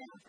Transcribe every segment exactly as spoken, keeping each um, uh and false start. Thank you.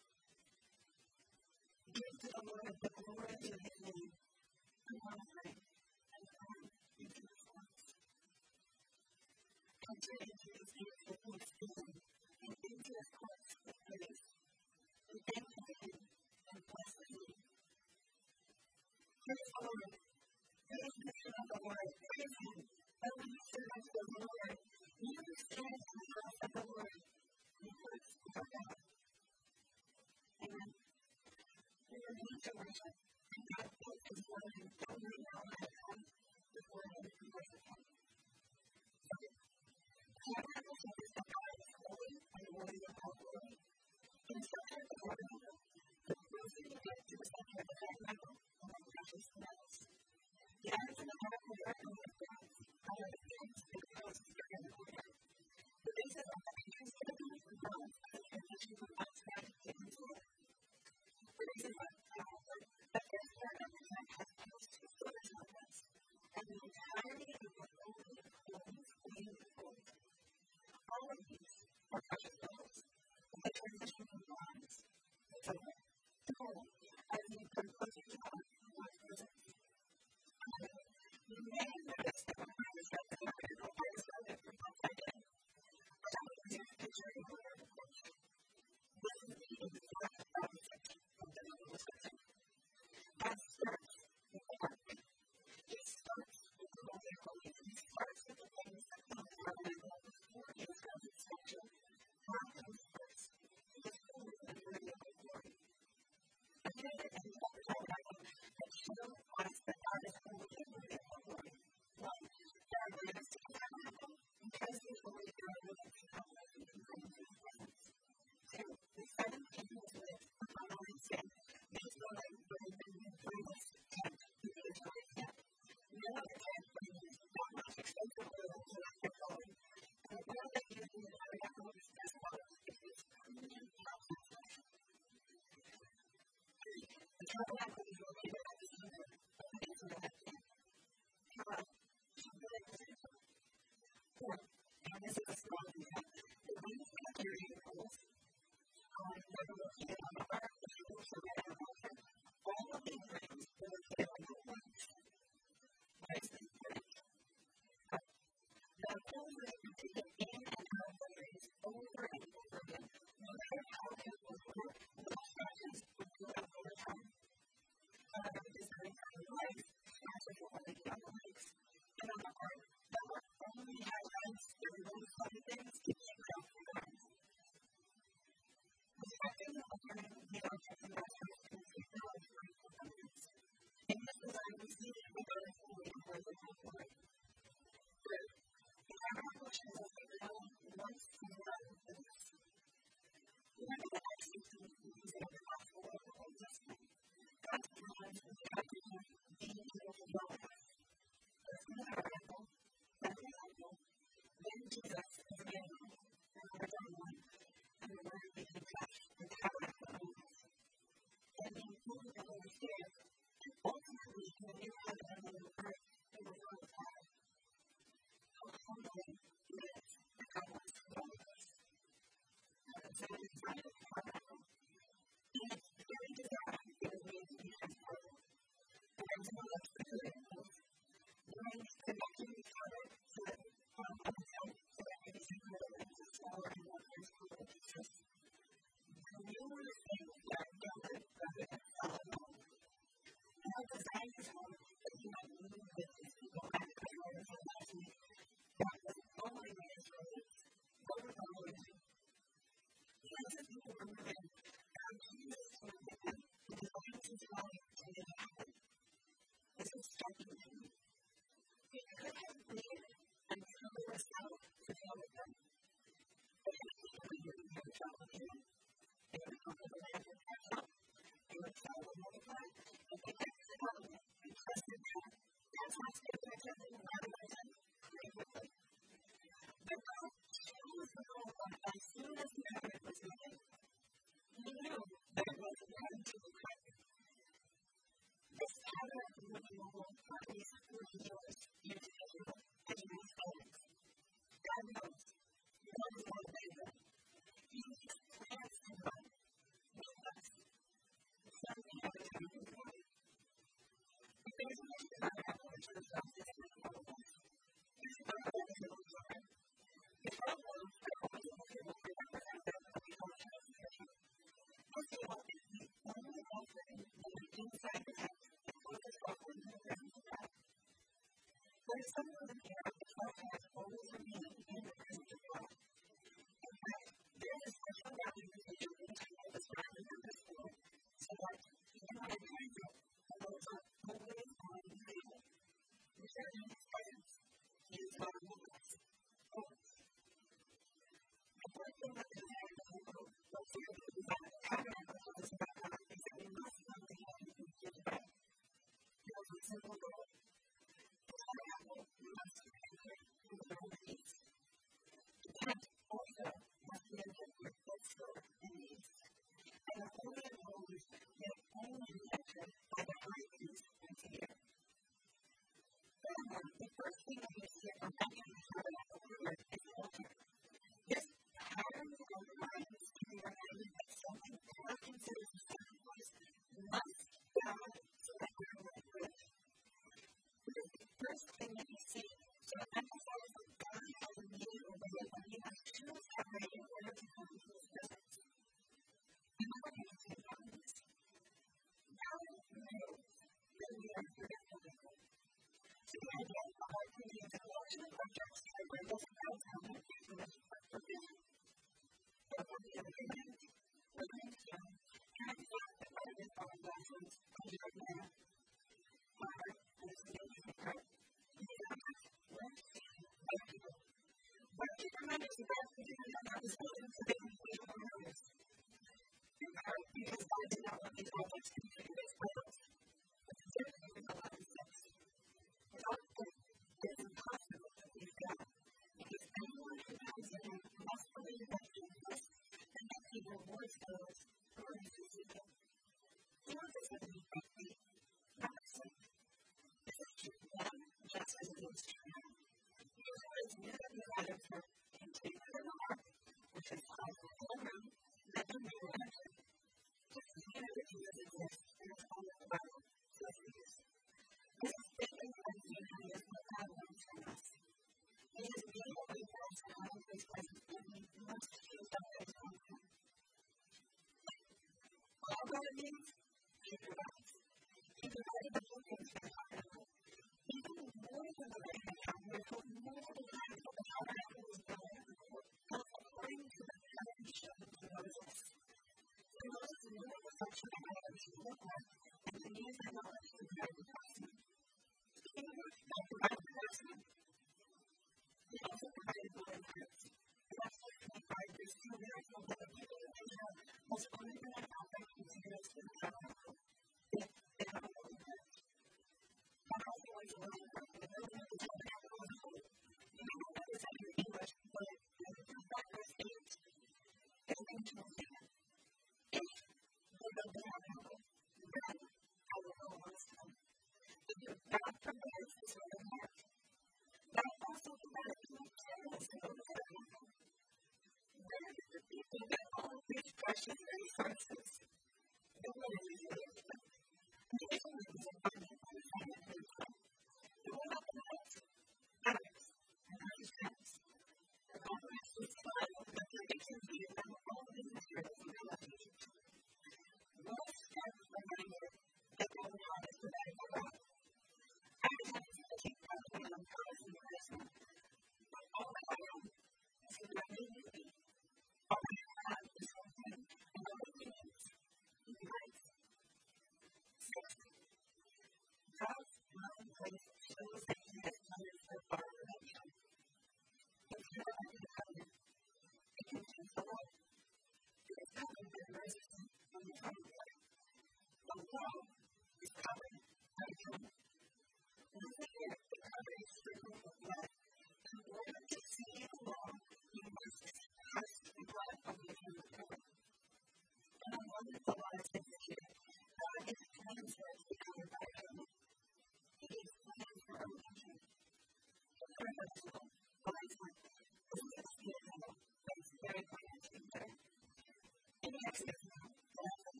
Those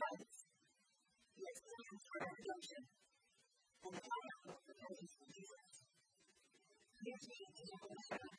guidance. He explains our redemption and the triumph of the presence of Jesus. He achieves the